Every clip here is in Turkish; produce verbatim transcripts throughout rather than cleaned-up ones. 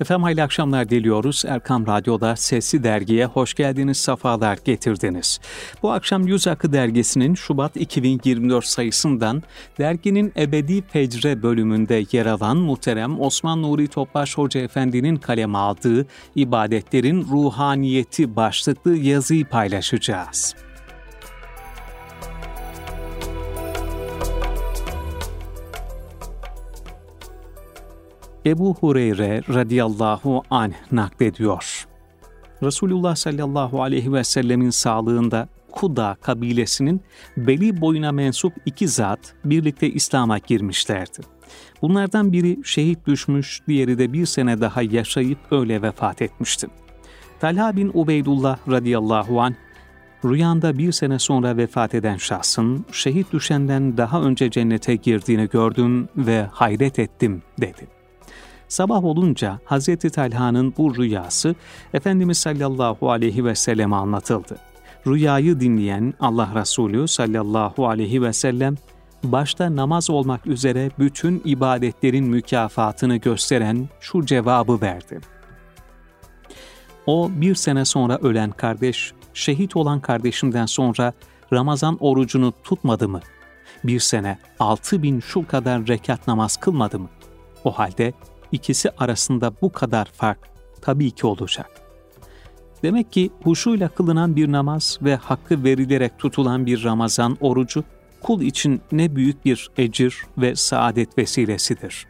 Efendim hayırlı akşamlar diliyoruz. Erkam Radyo'da Sesli Dergi'ye hoş geldiniz, safalar getirdiniz. Bu akşam Yüz Akı Dergisi'nin Şubat iki bin yirmi dört sayısından derginin Ebedi Fecre bölümünde yer alan muhterem Osman Nuri Topbaş Hoca Efendi'nin kaleme aldığı İbadetlerin Ruhaniyeti başlıklı yazıyı paylaşacağız. Ebu Hureyre radıyallahu anh naklediyor. Resulullah sallallahu aleyhi ve sellemin sağlığında Kuda kabilesinin Beli boyuna mensup iki zat birlikte İslam'a girmişlerdi. Bunlardan biri şehit düşmüş, diğeri de bir sene daha yaşayıp öyle vefat etmişti. Talha bin Ubeydullah radıyallahu anh, rüyanda bir sene sonra vefat eden şahsın şehit düşenden daha önce cennete girdiğini gördüm ve hayret ettim dedi. Sabah olunca Hazreti Talha'nın bu rüyası Efendimiz sallallahu aleyhi ve selleme anlatıldı. Rüyayı dinleyen Allah Resulü sallallahu aleyhi ve sellem, başta namaz olmak üzere bütün ibadetlerin mükafatını gösteren şu cevabı verdi. O bir sene sonra ölen kardeş, şehit olan kardeşimden sonra Ramazan orucunu tutmadı mı? Bir sene altı bin şu kadar rekat namaz kılmadı mı? O halde İkisi arasında bu kadar fark tabii ki olacak. Demek ki huşuyla kılınan bir namaz ve hakkı verilerek tutulan bir Ramazan orucu, kul için ne büyük bir ecir ve saadet vesilesidir.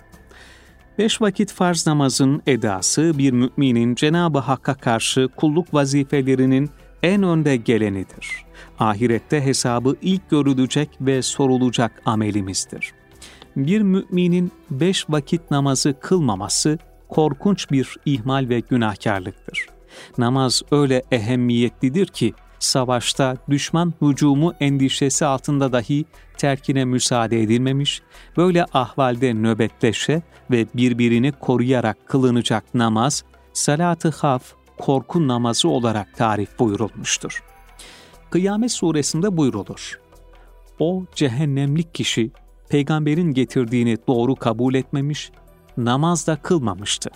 Beş vakit farz namazın edası, bir müminin Cenab-ı Hakk'a karşı kulluk vazifelerinin en önde gelenidir. Ahirette hesabı ilk görülecek ve sorulacak amelimizdir. Bir müminin beş vakit namazı kılmaması korkunç bir ihmal ve günahkarlıktır. Namaz öyle ehemmiyetlidir ki savaşta düşman hücumu endişesi altında dahi terkine müsaade edilmemiş, böyle ahvalde nöbetleşe ve birbirini koruyarak kılınacak namaz, salat-ı haf, korku namazı olarak tarif buyurulmuştur. Kıyamet suresinde buyrulur. O cehennemlik kişi, Peygamberin getirdiğini doğru kabul etmemiş, namaz da kılmamıştı.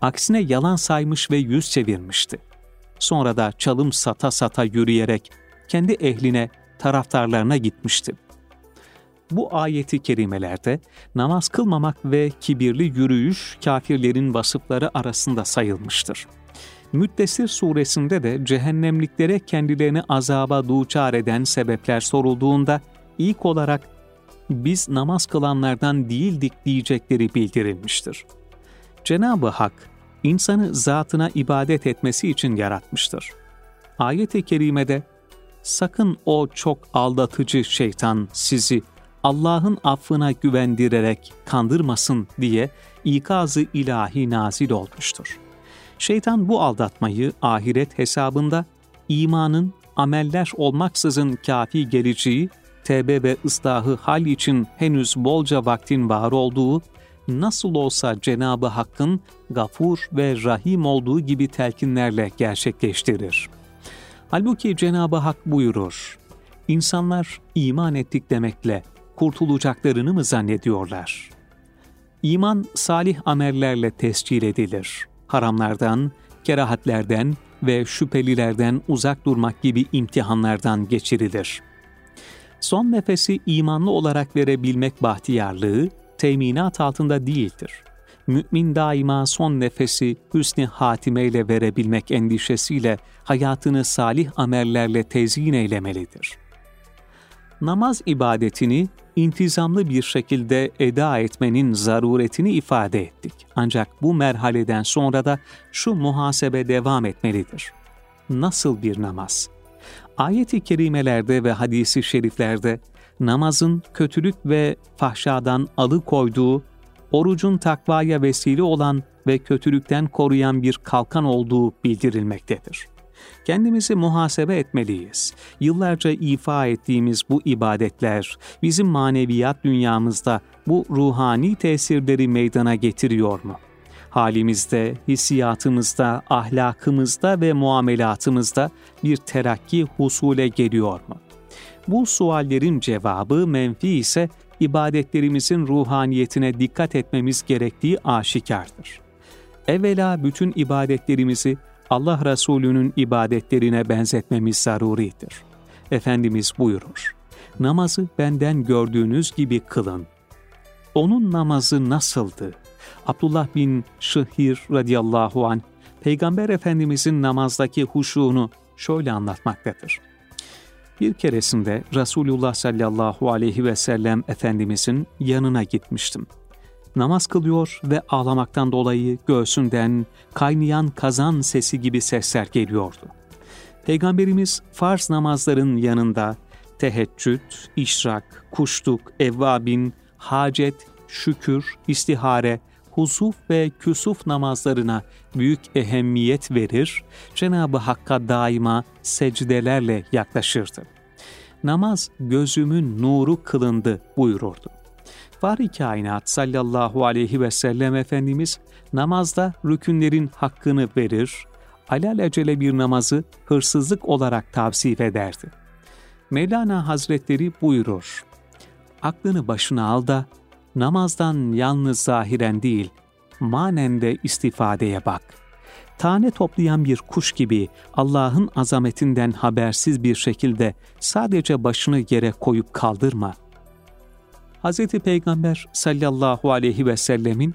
Aksine yalan saymış ve yüz çevirmişti. Sonra da çalım sata sata yürüyerek kendi ehline, taraftarlarına gitmişti. Bu ayeti kerimelerde namaz kılmamak ve kibirli yürüyüş kafirlerin vasıfları arasında sayılmıştır. Müddessir suresinde de cehennemliklere kendilerini azaba duçar eden sebepler sorulduğunda ilk olarak biz namaz kılanlardan değildik diyecekleri bildirilmiştir. Cenab-ı Hak, insanı zatına ibadet etmesi için yaratmıştır. Ayet-i kerimede, sakın o çok aldatıcı şeytan sizi Allah'ın affına güvendirerek kandırmasın diye ikaz-ı ilahi nazil olmuştur. Şeytan bu aldatmayı ahiret hesabında imanın ameller olmaksızın kafi geleceği, tevbe ve ıslahı hal için henüz bolca vaktin var olduğu, nasıl olsa Cenab-ı Hakk'ın gafur ve rahim olduğu gibi telkinlerle gerçekleştirir. Halbuki Cenab-ı Hak buyurur, İnsanlar iman ettik demekle kurtulacaklarını mı zannediyorlar? İman salih amellerle tescil edilir. Haramlardan, kerahatlerden ve şüphelilerden uzak durmak gibi imtihanlardan geçirilir. Son nefesi imanlı olarak verebilmek bahtiyarlığı, teminat altında değildir. Mümin daima son nefesi hüsn-i hatimeyle verebilmek endişesiyle hayatını salih amellerle tezyin eylemelidir. Namaz ibadetini intizamlı bir şekilde eda etmenin zaruretini ifade ettik. Ancak bu merhaleden sonra da şu muhasebe devam etmelidir. Nasıl bir namaz? Ayet-i kerimelerde ve hadis-i şeriflerde namazın kötülük ve fahşadan alıkoyduğu, orucun takvaya vesile olan ve kötülükten koruyan bir kalkan olduğu bildirilmektedir. Kendimizi muhasebe etmeliyiz. Yıllarca ifa ettiğimiz bu ibadetler bizim maneviyat dünyamızda bu ruhani tesirleri meydana getiriyor mu? Halimizde, hissiyatımızda, ahlakımızda ve muamelatımızda bir terakki husule geliyor mu? Bu suallerin cevabı menfi ise ibadetlerimizin ruhaniyetine dikkat etmemiz gerektiği aşikardır. evvela bütün ibadetlerimizi Allah Resulü'nün ibadetlerine benzetmemiz zaruridir. Efendimiz buyurur, namazı benden gördüğünüz gibi kılın. Onun namazı nasıldı? Abdullah bin Şıhhir radıyallahu anh, Peygamber Efendimizin namazdaki huşuğunu şöyle anlatmaktadır. Bir keresinde Resulullah sallallahu aleyhi ve sellem Efendimizin yanına gitmiştim. Namaz kılıyor ve ağlamaktan dolayı göğsünden kaynayan kazan sesi gibi sesler geliyordu. Peygamberimiz farz namazların yanında teheccüd, işrak, kuşluk, evvabin, hacet, şükür, istihare, husuf ve küsuf namazlarına büyük ehemmiyet verir, Cenab-ı Hakk'a daima secdelerle yaklaşırdı. Namaz gözümün nuru kılındı buyururdu. Var-ı kainat sallallahu aleyhi ve sellem Efendimiz namazda rükünlerin hakkını verir, alelacele bir namazı hırsızlık olarak tavsif ederdi. Mevlana Hazretleri buyurur, aklını başına al da namazdan yalnız zahiren değil, manen de istifadeye bak. Tane toplayan bir kuş gibi Allah'ın azametinden habersiz bir şekilde sadece başını yere koyup kaldırma. Hz. Peygamber sallallahu aleyhi ve sellemin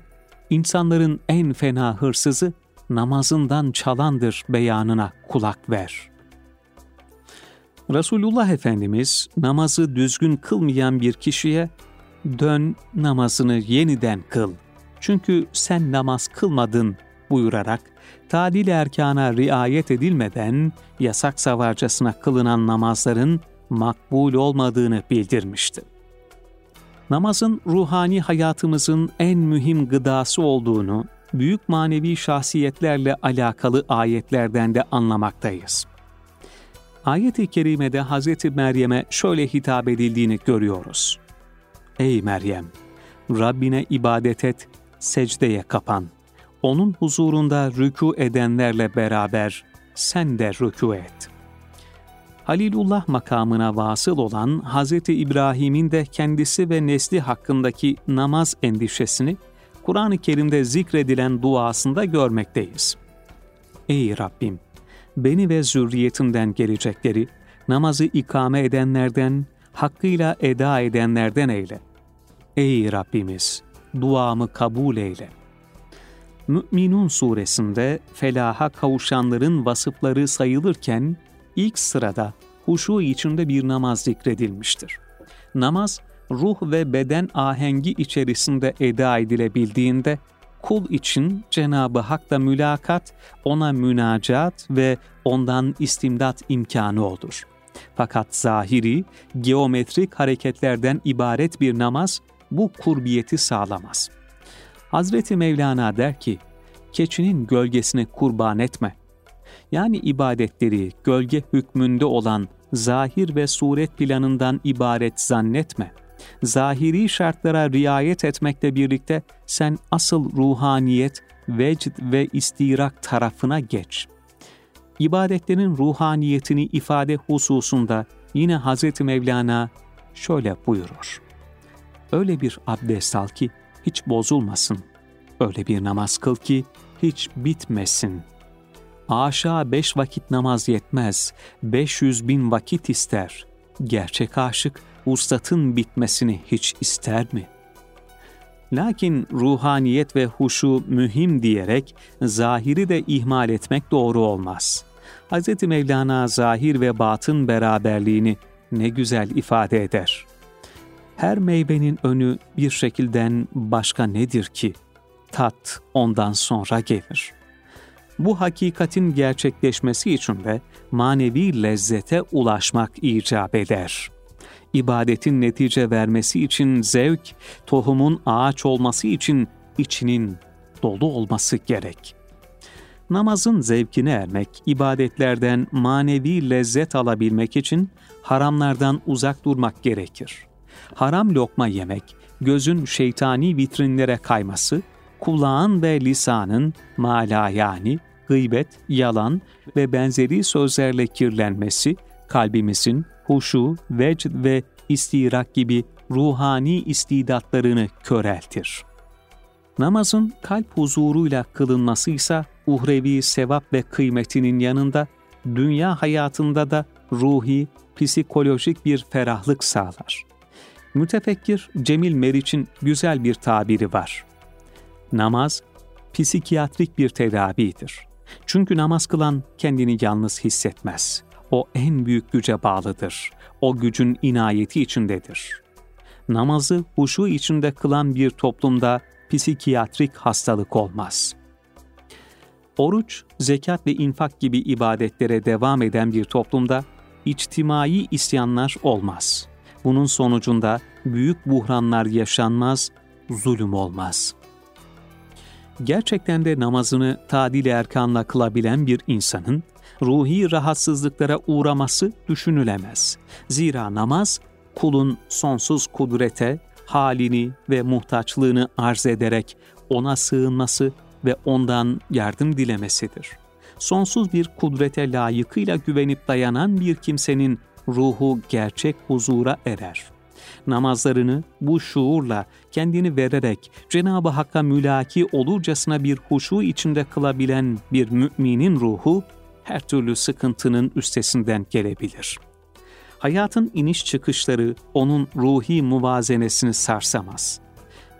insanların en fena hırsızı namazından çalandır beyanına kulak ver. Resulullah Efendimiz namazı düzgün kılmayan bir kişiye dön namazını yeniden kıl çünkü sen namaz kılmadın buyurarak tadil erkana riayet edilmeden yasak savarcasına kılınan namazların makbul olmadığını bildirmişti. Namazın ruhani hayatımızın en mühim gıdası olduğunu büyük manevi şahsiyetlerle alakalı ayetlerden de anlamaktayız. Ayet-i Kerime'de Hazreti Meryem'e şöyle hitap edildiğini görüyoruz. Ey Meryem! Rabbine ibadet et, secdeye kapan. Onun huzurunda rükû edenlerle beraber sen de rükû et. Halilullah makamına vasıl olan Hazreti İbrahim'in de kendisi ve nesli hakkındaki namaz endişesini Kur'an-ı Kerim'de zikredilen duasında görmekteyiz. Ey Rabbim! Beni ve zürriyetimden gelecekleri, namazı ikame edenlerden, hakkıyla eda edenlerden eyle. Ey Rabbimiz! Duamı kabul eyle. Mü'minun suresinde felaha kavuşanların vasıfları sayılırken ilk sırada huşu içinde bir namaz zikredilmiştir. Namaz, ruh ve beden ahengi içerisinde eda edilebildiğinde, kul için Cenab-ı Hak'la mülakat, ona münacat ve ondan istimdat imkanı olur. Fakat zahiri, geometrik hareketlerden ibaret bir namaz bu kurbiyeti sağlamaz. Hazreti Mevlana der ki, keçinin gölgesini kurban etme. Yani ibadetleri gölge hükmünde olan zahir ve suret planından ibaret zannetme. Zahiri şartlara riayet etmekle birlikte sen asıl ruhaniyet, vecd ve istirak tarafına geç. İbadetlerin ruhaniyetini ifade hususunda yine Hazreti Mevlana şöyle buyurur. Öyle bir abdest al ki hiç bozulmasın. Öyle bir namaz kıl ki hiç bitmesin. Aşığa beş vakit namaz yetmez, beş yüz bin vakit ister. Gerçek aşık, ustatın bitmesini hiç ister mi? Lakin ruhaniyet ve huşu mühim diyerek zahiri de ihmal etmek doğru olmaz. Hz. Mevlana zahir ve batın beraberliğini ne güzel ifade eder. Her meyvenin önü bir şekilden başka nedir ki? Tat ondan sonra gelir. Bu hakikatin gerçekleşmesi için de manevi lezzete ulaşmak icap eder. İbadetin netice vermesi için zevk, tohumun ağaç olması için içinin dolu olması gerek. Namazın zevkine ermek, ibadetlerden manevi lezzet alabilmek için haramlardan uzak durmak gerekir. Haram lokma yemek, gözün şeytani vitrinlere kayması, kulağın ve lisanın mala yani gıybet, yalan ve benzeri sözlerle kirlenmesi, kalbimizin huşu, vecd ve istirak gibi ruhani istidatlarını köreltir. Namazın kalp huzuruyla kılınmasıysa uhrevi sevap ve kıymetinin yanında dünya hayatında da ruhi, psikolojik bir ferahlık sağlar. Mütefekkir Cemil Meriç'in güzel bir tabiri var. Namaz, psikiyatrik bir tedavidir. Çünkü namaz kılan kendini yalnız hissetmez. O en büyük güce bağlıdır. O gücün inayeti içindedir. Namazı huşu içinde kılan bir toplumda psikiyatrik hastalık olmaz. Oruç, zekat ve infak gibi ibadetlere devam eden bir toplumda içtimai isyanlar olmaz. Bunun sonucunda büyük buhranlar yaşanmaz, zulüm olmaz. Gerçekten de namazını tadil-i erkanla kılabilen bir insanın ruhi rahatsızlıklara uğraması düşünülemez. Zira namaz, kulun sonsuz kudrete, halini ve muhtaçlığını arz ederek ona sığınması ve ondan yardım dilemesidir. Sonsuz bir kudrete layıkıyla güvenip dayanan bir kimsenin ruhu gerçek huzura erer. Namazlarını bu şuurla kendini vererek Cenab-ı Hakk'a mülaki olurcasına bir huşu içinde kılabilen bir müminin ruhu her türlü sıkıntının üstesinden gelebilir. Hayatın iniş çıkışları onun ruhi muvazenesini sarsamaz.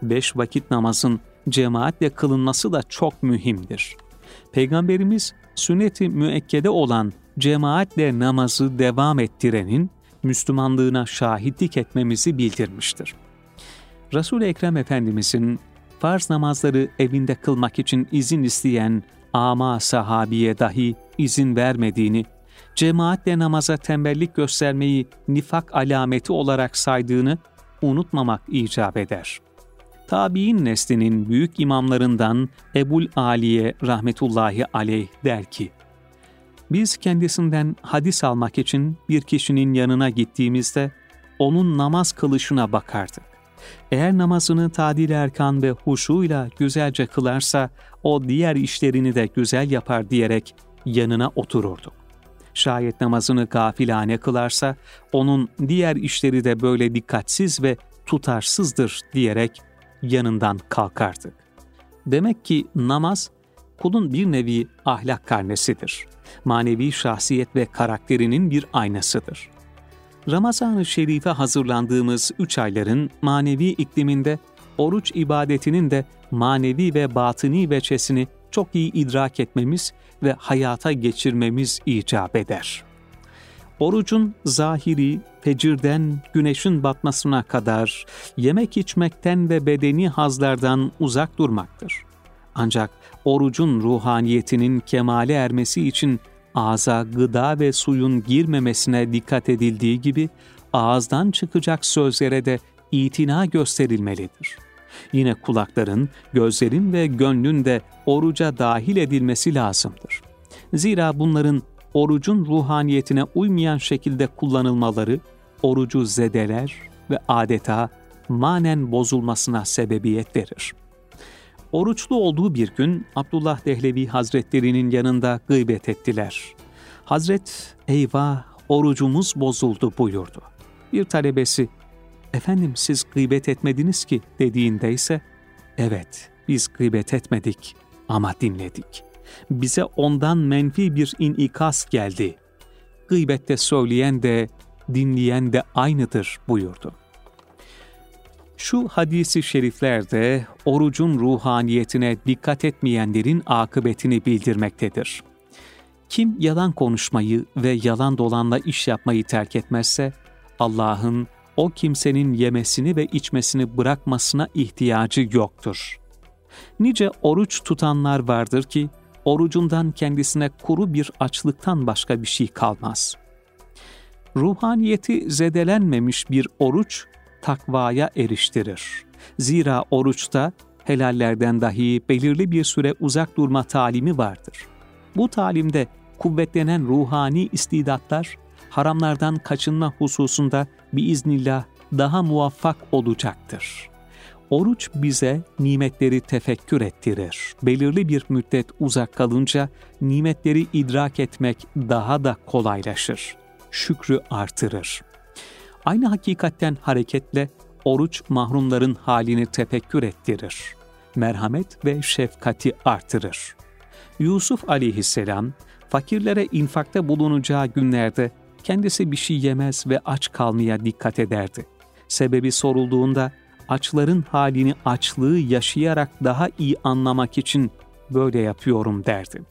Beş vakit namazın cemaatle kılınması da çok mühimdir. Peygamberimiz sünnet-i müekkede olan cemaatle namazı devam ettirenin Müslümanlığına şahitlik etmemizi bildirmiştir. Resul-i Ekrem Efendimizin farz namazları evinde kılmak için izin isteyen ama sahabiye dahi izin vermediğini, cemaatle namaza tembellik göstermeyi nifak alameti olarak saydığını unutmamak icap eder. Tabi'in neslinin büyük imamlarından Ebu'l-Aliye rahmetullahi aleyh der ki, biz kendisinden hadis almak için bir kişinin yanına gittiğimizde onun namaz kılışına bakardık. Eğer namazını tadil erkan ve huşuyla güzelce kılarsa o diğer işlerini de güzel yapar diyerek yanına otururduk. Şayet namazını gafilane kılarsa onun diğer işleri de böyle dikkatsiz ve tutarsızdır diyerek yanından kalkardık. Demek ki namaz kulun bir nevi ahlak karnesidir. Manevi şahsiyet ve karakterinin bir aynasıdır. Ramazan-ı Şerif'e hazırlandığımız üç ayların manevi ikliminde oruç ibadetinin de manevi ve batıni veçesini çok iyi idrak etmemiz ve hayata geçirmemiz icap eder. Orucun zahiri, fecirden güneşin batmasına kadar yemek içmekten ve bedeni hazlardan uzak durmaktır. Ancak orucun ruhaniyetinin kemale ermesi için ağza gıda ve suyun girmemesine dikkat edildiği gibi ağızdan çıkacak sözlere de itina gösterilmelidir. Yine kulakların, gözlerin ve gönlün de oruca dahil edilmesi lazımdır. Zira bunların orucun ruhaniyetine uymayan şekilde kullanılmaları orucu zedeler ve adeta manen bozulmasına sebebiyet verir. Oruçlu olduğu bir gün Abdullah Dehlevi Hazretleri'nin yanında gıybet ettiler. Hazret, eyvah orucumuz bozuldu buyurdu. Bir talebesi, efendim siz gıybet etmediniz ki dediğinde ise, evet biz gıybet etmedik ama dinledik. Bize ondan menfi bir inikas geldi. Gıybette söyleyen de dinleyen de aynıdır buyurdu. Şu hadis-i şeriflerde orucun ruhaniyetine dikkat etmeyenlerin akıbetini bildirmektedir. Kim yalan konuşmayı ve yalan dolanla iş yapmayı terk etmezse, Allah'ın o kimsenin yemesini ve içmesini bırakmasına ihtiyacı yoktur. Nice oruç tutanlar vardır ki, orucundan kendisine kuru bir açlıktan başka bir şey kalmaz. Ruhaniyeti zedelenmemiş bir oruç, takvaya eriştirir. Zira oruçta helallerden dahi belirli bir süre uzak durma talimi vardır. Bu talimde kuvvetlenen ruhani istidatlar, haramlardan kaçınma hususunda biiznillah daha muvaffak olacaktır. Oruç bize nimetleri tefekkür ettirir. Belirli bir müddet uzak kalınca nimetleri idrak etmek daha da kolaylaşır. Şükrü artırır. Aynı hakikatten hareketle oruç mahrumların halini tefekkür ettirir. merhamet ve şefkati artırır. Yusuf aleyhisselam, fakirlere infakta bulunacağı günlerde kendisi bir şey yemez ve aç kalmaya dikkat ederdi. Sebebi sorulduğunda, açların halini açlığı yaşayarak daha iyi anlamak için böyle yapıyorum derdi.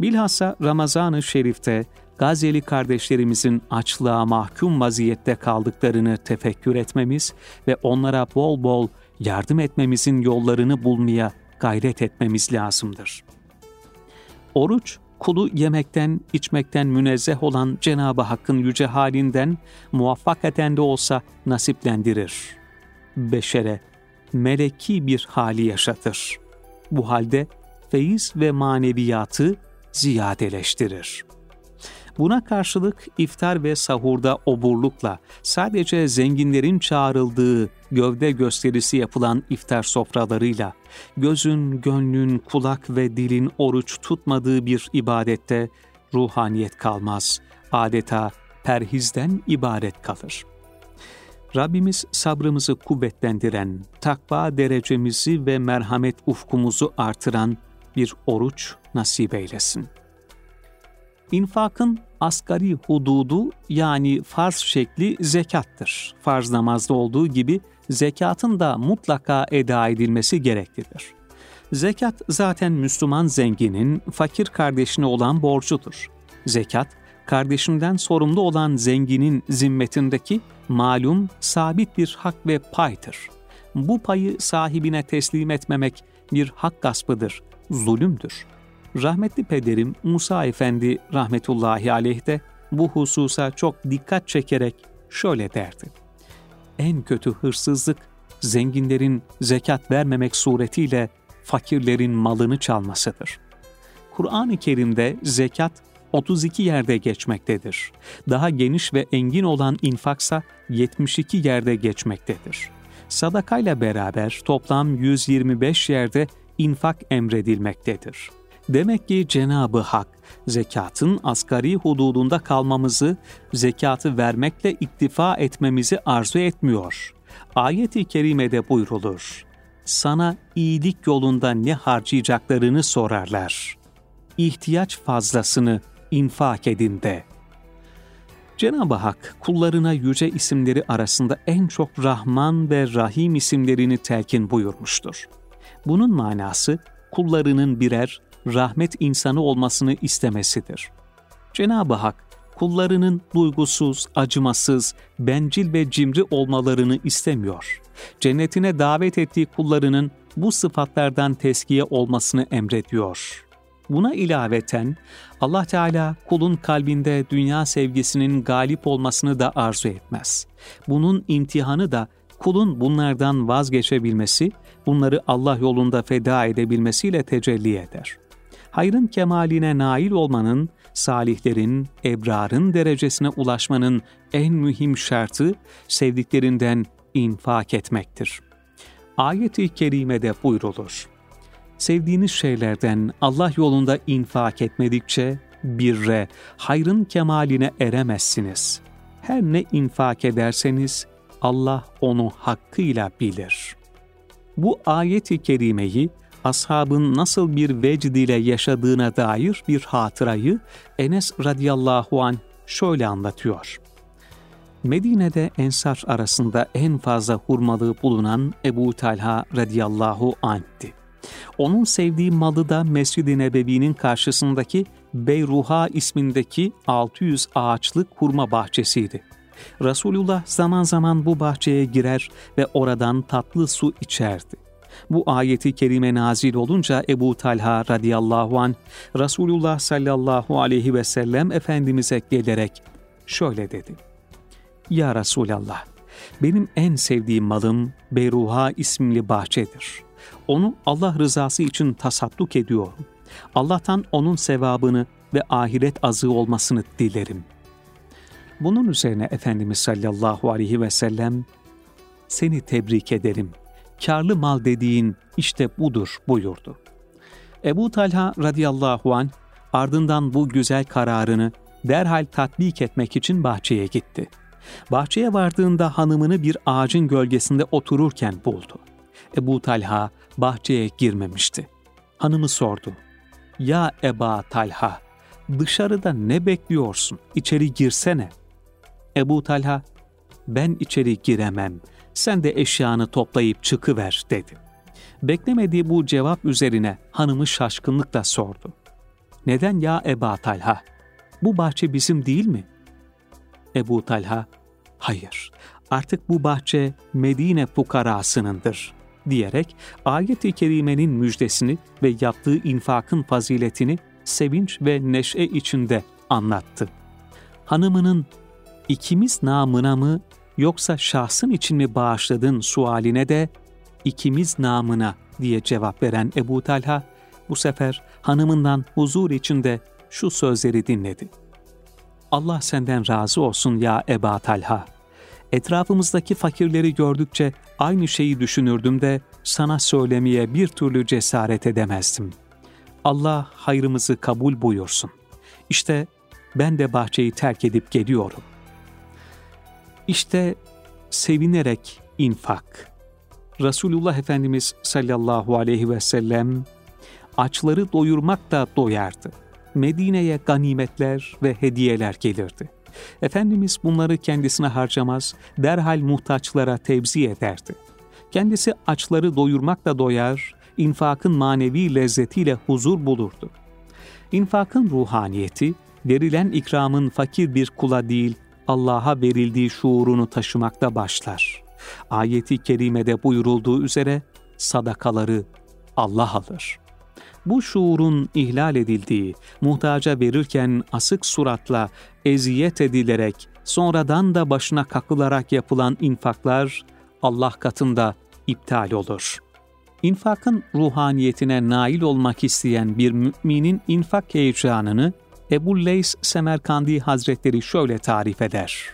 Bilhassa Ramazan-ı Şerif'te Gazeli kardeşlerimizin açlığa mahkum vaziyette kaldıklarını tefekkür etmemiz ve onlara bol bol yardım etmemizin yollarını bulmaya gayret etmemiz lazımdır. Oruç, kulu yemekten, içmekten münezzeh olan Cenab-ı Hakk'ın yüce halinden muvaffaken de olsa nasiplendirir. Beşere, meleki bir hali yaşatır. Bu halde feyiz ve maneviyatı ziyadeleştirir. Buna karşılık iftar ve sahurda oburlukla sadece zenginlerin çağrıldığı gövde gösterisi yapılan iftar sofralarıyla, gözün, gönlün, kulak ve dilin oruç tutmadığı bir ibadette ruhaniyet kalmaz, adeta perhizden ibaret kalır. Rabbimiz sabrımızı kuvvetlendiren, takva derecemizi ve merhamet ufkumuzu artıran bir oruç nasip eylesin. İnfakın asgari hududu yani farz şekli zekattır. Farz namazda olduğu gibi zekatın da mutlaka eda edilmesi gereklidir. Zekat zaten Müslüman zenginin fakir kardeşine olan borcudur. Zekat, kardeşinden sorumlu olan zenginin zimmetindeki malum, sabit bir hak ve paydır. Bu payı sahibine teslim etmemek bir hak gaspıdır, zulümdür. Rahmetli pederim Musa Efendi rahmetullahi aleyh de bu hususa çok dikkat çekerek şöyle derdi. En kötü hırsızlık, zenginlerin zekat vermemek suretiyle fakirlerin malını çalmasıdır. Kur'an-ı Kerim'de zekat otuz iki yerde geçmektedir. Daha geniş ve engin olan infaksa yetmiş iki yerde geçmektedir. Sadakayla beraber toplam yüz yirmi beş yerde infak emredilmektedir. Demek ki Cenab-ı Hak, zekatın asgari hududunda kalmamızı, zekatı vermekle iktifa etmemizi arzu etmiyor. Ayet-i kerimede buyrulur. Sana iyilik yolunda ne harcayacaklarını sorarlar. İhtiyaç fazlasını infak edin de. Cenab-ı Hak, kullarına yüce isimleri arasında en çok Rahman ve Rahim isimlerini telkin buyurmuştur. Bunun manası, kullarının birer rahmet insanı olmasını istemesidir. Cenab-ı Hak, kullarının duygusuz, acımasız, bencil ve cimri olmalarını istemiyor. Cennetine davet ettiği kullarının bu sıfatlardan tezkiye olmasını emrediyor. Buna ilaveten Allah Teala kulun kalbinde dünya sevgisinin galip olmasını da arzu etmez. Bunun imtihanı da kulun bunlardan vazgeçebilmesi, bunları Allah yolunda feda edebilmesiyle tecelli eder. Hayrın kemaline nail olmanın, salihlerin, ebrarın derecesine ulaşmanın en mühim şartı sevdiklerinden infak etmektir. Ayet-i kerimede buyrulur. Sevdiğiniz şeylerden Allah yolunda infak etmedikçe birre, hayrın kemaline eremezsiniz. Her ne infak ederseniz Allah onu hakkıyla bilir. Bu ayet-i kerimeyi ashabın nasıl bir vecd ile yaşadığına dair bir hatırayı Enes radıyallahu anh şöyle anlatıyor. Medine'de Ensar arasında en fazla hurmalığı bulunan Ebu Talha radıyallahu anh'ti. Onun sevdiği malı da Mescid-i Nebevi'nin karşısındaki Beyruha ismindeki altı yüz ağaçlık hurma bahçesiydi. Resulullah zaman zaman bu bahçeye girer ve oradan tatlı su içerdi. Bu ayeti kerime nazil olunca Ebu Talha radıyallahu anh, Resulullah sallallahu aleyhi ve sellem Efendimiz'e gelerek şöyle dedi. Ya Resulallah, benim en sevdiğim malım Beyruha isimli bahçedir. Onu Allah rızası için tasadduk ediyorum. Allah'tan onun sevabını ve ahiret azığı olmasını dilerim. Bunun üzerine Efendimiz sallallahu aleyhi ve sellem, seni tebrik ederim. Kârlı mal dediğin işte budur buyurdu. Ebu Talha radıyallahu anh ardından bu güzel kararını derhal tatbik etmek için bahçeye gitti. Bahçeye vardığında hanımını bir ağacın gölgesinde otururken buldu. Ebu Talha bahçeye girmemişti. Hanımı sordu. "Ya Eba Talha, dışarıda ne bekliyorsun? İçeri girsene." Ebu Talha, "Ben içeri giremem, sen de eşyanı toplayıp çıkıver," dedi. Beklemediği bu cevap üzerine hanımı şaşkınlıkla sordu. "Neden ya Eba Talha? Bu bahçe bizim değil mi?" Ebu Talha, "Hayır, artık bu bahçe Medine fukarasınındır," diyerek ayet-i kerimenin müjdesini ve yaptığı infakın faziletini sevinç ve neşe içinde anlattı. Hanımının "İkimiz namına mı yoksa şahsın için mi bağışladın?" sualine de "İkimiz namına" diye cevap veren Ebu Talha bu sefer hanımından huzur içinde şu sözleri dinledi. "Allah senden razı olsun ya Eba Talha. Etrafımızdaki fakirleri gördükçe aynı şeyi düşünürdüm de sana söylemeye bir türlü cesaret edemezdim. Allah hayrımızı kabul buyursun. İşte ben de bahçeyi terk edip geliyorum." İşte sevinerek infak. Resulullah Efendimiz sallallahu aleyhi ve sellem açları doyurmakla doyardı. Medine'ye ganimetler ve hediyeler gelirdi. Efendimiz bunları kendisine harcamaz, derhal muhtaçlara tevzi ederdi. Kendisi açları doyurmakla doyar, infakın manevi lezzetiyle huzur bulurdu. İnfakın ruhaniyeti, verilen ikramın fakir bir kula değil, Allah'a verildiği şuurunu taşımakta başlar. Ayet-i kerimede buyurulduğu üzere sadakaları Allah alır. Bu şuurun ihlal edildiği, muhtaca verirken asık suratla, eziyet edilerek, sonradan da başına kakılarak yapılan infaklar Allah katında iptal olur. İnfakın ruhaniyetine nail olmak isteyen bir müminin infak heyecanını Ebu'l-Leys Semerkandi Hazretleri şöyle tarif eder.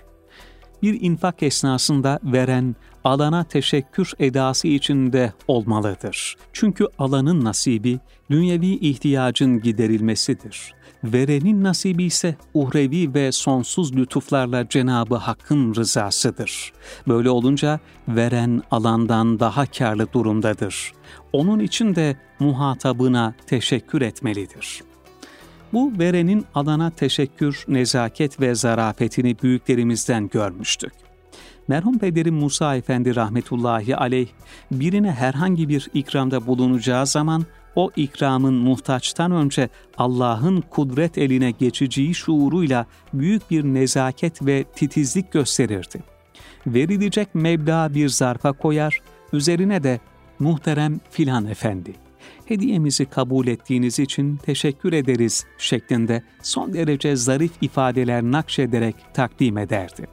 Bir infak esnasında veren, alana teşekkür edası içinde olmalıdır. Çünkü alanın nasibi, dünyevi ihtiyacın giderilmesidir. Verenin nasibi ise uhrevi ve sonsuz lütuflarla Cenab-ı Hakk'ın rızasıdır. Böyle olunca veren alandan daha kârlı durumdadır. Onun için de muhatabına teşekkür etmelidir. Bu verenin alana teşekkür, nezaket ve zarafetini büyüklerimizden görmüştük. Merhum pederim Musa Efendi rahmetullahi aleyh, birine herhangi bir ikramda bulunacağı zaman o ikramın muhtaçtan önce Allah'ın kudret eline geçeceği şuuruyla büyük bir nezaket ve titizlik gösterirdi. Verilecek meblağ bir zarfa koyar, üzerine de "Muhterem filan efendi, hediyemizi kabul ettiğiniz için teşekkür ederiz" şeklinde son derece zarif ifadeler nakşederek takdim ederdi.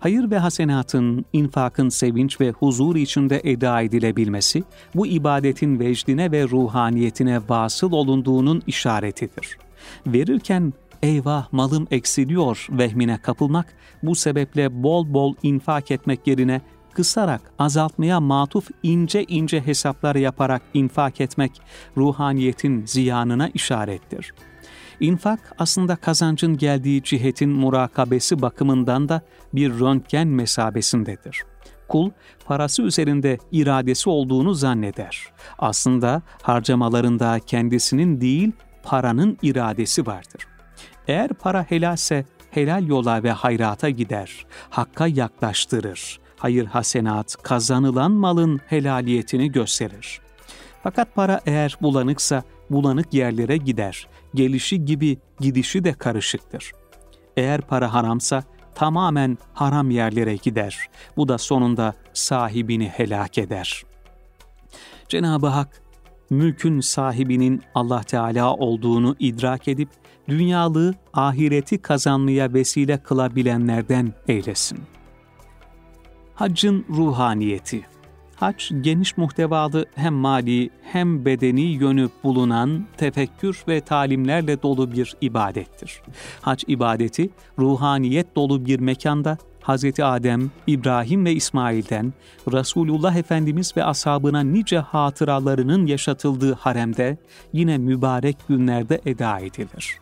Hayır ve hasenatın, infakın sevinç ve huzur içinde eda edilebilmesi, bu ibadetin vecdine ve ruhaniyetine vasıl olunduğunun işaretidir. Verirken "eyvah malım eksiliyor" vehmine kapılmak, bu sebeple bol bol infak etmek yerine kısarak, azaltmaya matuf ince ince hesaplar yaparak infak etmek, ruhaniyetin ziyanına işarettir. İnfak aslında kazancın geldiği cihetin murakabesi bakımından da bir röntgen mesabesindedir. Kul, parası üzerinde iradesi olduğunu zanneder. Aslında harcamalarında kendisinin değil, paranın iradesi vardır. Eğer para helalse, helal yola ve hayrata gider, hakka yaklaştırır. Hayır hasenat, kazanılan malın helaliyetini gösterir. Fakat para eğer bulanıksa, bulanık yerlere gider, gelişi gibi gidişi de karışıktır. Eğer para haramsa, tamamen haram yerlere gider. Bu da sonunda sahibini helak eder. Cenab-ı Hak, mülkün sahibinin Allah Teala olduğunu idrak edip, dünyalığı, ahireti kazanmaya vesile kılabilenlerden eylesin. Haccın ruhaniyeti. Hac, geniş muhtevalı hem mali hem bedeni yönü bulunan tefekkür ve talimlerle dolu bir ibadettir. Hac ibadeti, ruhaniyet dolu bir mekanda Hazreti Adem, İbrahim ve İsmail'den, Resulullah Efendimiz ve ashabına nice hatıralarının yaşatıldığı haremde, yine mübarek günlerde eda edilir.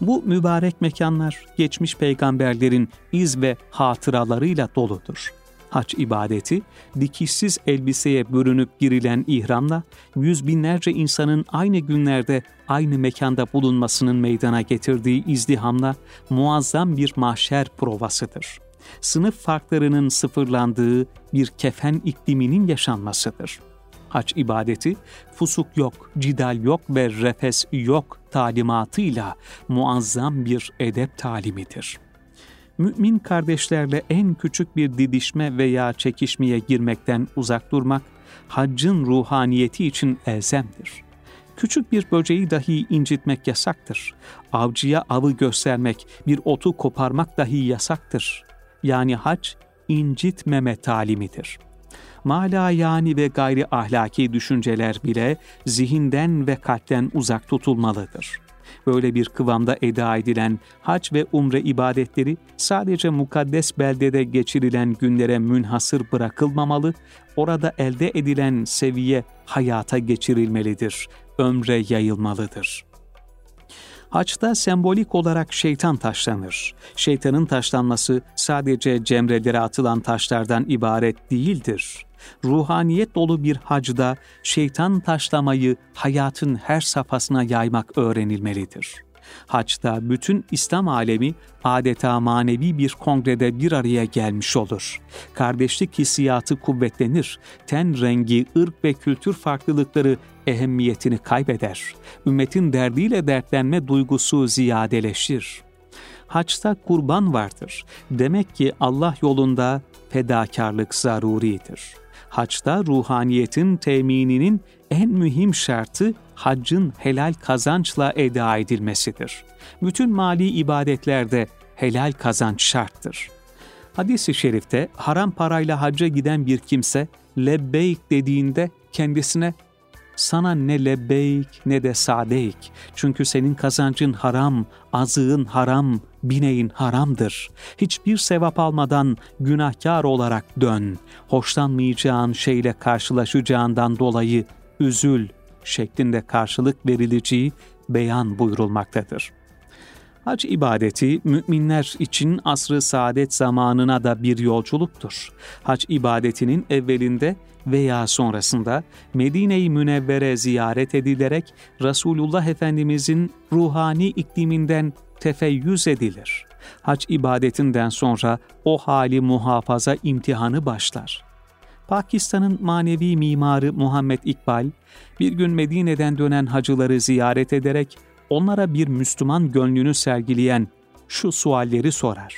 Bu mübarek mekanlar, geçmiş peygamberlerin iz ve hatıralarıyla doludur. hac ibadeti, dikişsiz elbiseye bürünüp girilen ihramla yüz binlerce insanın aynı günlerde aynı mekanda bulunmasının meydana getirdiği izdihamla muazzam bir mahşer provasıdır. Sınıf farklarının sıfırlandığı bir kefen ikliminin yaşanmasıdır. Hac ibadeti, fusuk yok, cidal yok ve refes yok talimatıyla muazzam bir edep talimidir. Mümin kardeşlerle en küçük bir didişme veya çekişmeye girmekten uzak durmak, haccın ruhaniyeti için elzemdir. Küçük bir böceği dahi incitmek yasaktır. Avcıya avı göstermek, bir otu koparmak dahi yasaktır. Yani hac, incitmeme talimidir. Mala yani ve gayri ahlaki düşünceler bile zihinden ve kalpten uzak tutulmalıdır. Böyle bir kıvamda eda edilen hac ve umre ibadetleri sadece mukaddes beldede geçirilen günlere münhasır bırakılmamalı, orada elde edilen seviye hayata geçirilmelidir, ömre yayılmalıdır. Haçta sembolik olarak şeytan taşlanır. Şeytanın taşlanması sadece cemrelere atılan taşlardan ibaret değildir. Ruhaniyet dolu bir hacda şeytan taşlamayı hayatın her safhasına yaymak öğrenilmelidir. Haçta bütün İslam alemi adeta manevi bir kongrede bir araya gelmiş olur. Kardeşlik hissiyatı kuvvetlenir, ten rengi, ırk ve kültür farklılıkları ehemmiyetini kaybeder. Ümmetin derdiyle dertlenme duygusu ziyadeleşir. Haçta kurban vardır. Demek ki Allah yolunda fedakarlık zaruridir. Haçta ruhaniyetin temininin en mühim şartı haccın helal kazançla eda edilmesidir. Bütün mali ibadetlerde helal kazanç şarttır. Hadis-i şerifte haram parayla hacca giden bir kimse lebbeyk dediğinde kendisine "Sana ne lebbeyk ne de sadeyk. Çünkü senin kazancın haram, azığın haram, bineğin haramdır. Hiçbir sevap almadan günahkar olarak dön. Hoşlanmayacağın şeyle karşılaşacağından dolayı üzül" şeklinde karşılık verileceği beyan buyurulmaktadır. Hac ibadeti, müminler için asr-ı saadet zamanına da bir yolculuktur. Hac ibadetinin evvelinde veya sonrasında Medine-i Münevvere ziyaret edilerek Resulullah Efendimizin ruhani ikliminden tefeyyüz edilir. Hac ibadetinden sonra o hali muhafaza imtihanı başlar. Pakistan'ın manevi mimarı Muhammed İkbal, bir gün Medine'den dönen hacıları ziyaret ederek onlara bir Müslüman gönlünü sergileyen şu sualleri sorar.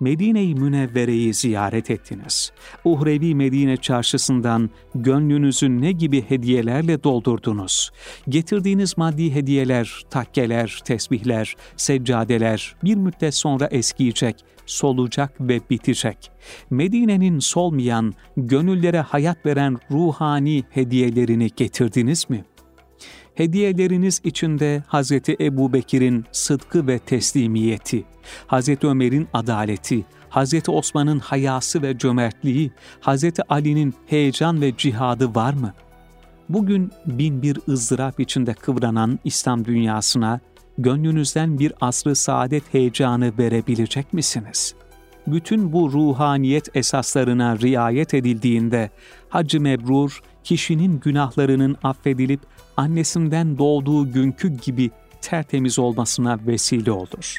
Medine-i Münevvere'yi ziyaret ettiniz. Uhrevi Medine çarşısından gönlünüzü ne gibi hediyelerle doldurdunuz? Getirdiğiniz maddi hediyeler, takkeler, tesbihler, seccadeler bir müddet sonra eskiyecek, solacak ve bitecek. Medine'nin solmayan, gönüllere hayat veren ruhani hediyelerini getirdiniz mi? Hediyeleriniz içinde Hz. Ebu Bekir'in sıdkı ve teslimiyeti, Hz. Ömer'in adaleti, Hz. Osman'ın hayası ve cömertliği, Hz. Ali'nin heyecan ve cihadı var mı? Bugün bin bir ızdırap içinde kıvranan İslam dünyasına gönlünüzden bir asr-ı saadet heyecanı verebilecek misiniz? Bütün bu ruhaniyet esaslarına riayet edildiğinde Hacı Mebrur, kişinin günahlarının affedilip annesinden doğduğu günkü gibi tertemiz olmasına vesile olur.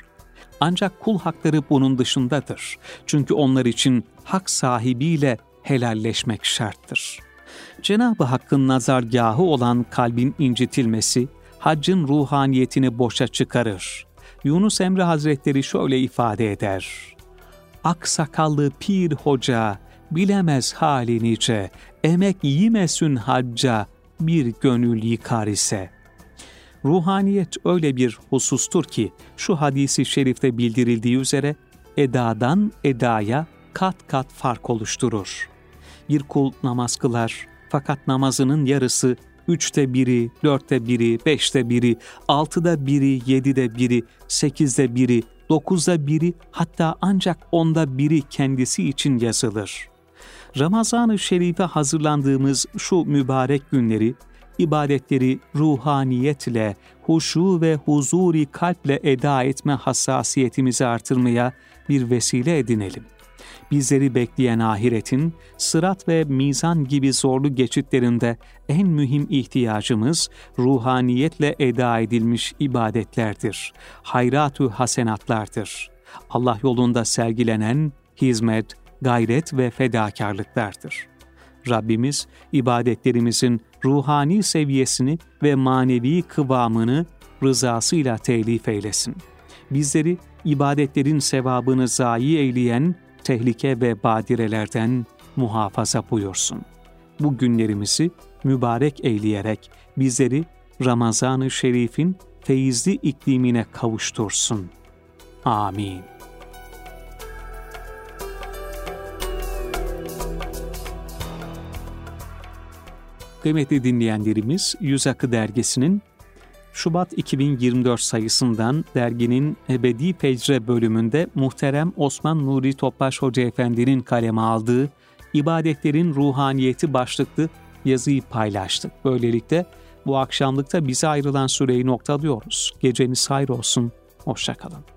Ancak kul hakları bunun dışındadır. Çünkü onlar için hak sahibiyle helalleşmek şarttır. Cenab-ı Hakk'ın nazargahı olan kalbin incitilmesi, haccın ruhaniyetini boşa çıkarır. Yunus Emre Hazretleri şöyle ifade eder. Aksakallı Pir Hoca, bilemez halinice, emek yemesün hacca, bir gönül yıkar ise. Ruhaniyet öyle bir husustur ki, şu hadisi şerifte bildirildiği üzere, edadan edaya kat kat fark oluşturur. Bir kul namaz kılar, fakat namazının yarısı, üçte biri, dörtte biri, beşte biri, altıda biri, yedide biri, sekizde biri, dokuzda biri, hatta ancak onda biri kendisi için yazılır. Ramazan-ı Şerif'e hazırlandığımız şu mübarek günleri, ibadetleri ruhaniyetle, huşu ve huzuri kalple eda etme hassasiyetimizi artırmaya bir vesile edinelim. Bizleri bekleyen ahiretin, sırat ve mizan gibi zorlu geçitlerinde en mühim ihtiyacımız ruhaniyetle eda edilmiş ibadetlerdir, hayrat-ı hasenatlardır. Allah yolunda sergilenen hizmet, gayret ve fedakarlıklardır. Rabbimiz ibadetlerimizin ruhani seviyesini ve manevi kıvamını rızasıyla telif eylesin. Bizleri ibadetlerin sevabını zayi eyleyen tehlike ve badirelerden muhafaza buyursun. Bu günlerimizi mübarek eyleyerek bizleri Ramazan-ı Şerif'in feyizli iklimine kavuştursun. Amin. Kıymetli dinleyenlerimiz, Yüz Akı Dergisi'nin Şubat iki bin yirmi dört sayısından derginin Ebedi Fecre bölümünde muhterem Osman Nuri Topbaş Hoca Efendi'nin kaleme aldığı İbadetlerin Ruhaniyeti başlıklı yazıyı paylaştık. Böylelikle bu akşamlıkta bize ayrılan süreyi noktalıyoruz. Geceniz hayır olsun, hoşça kalın.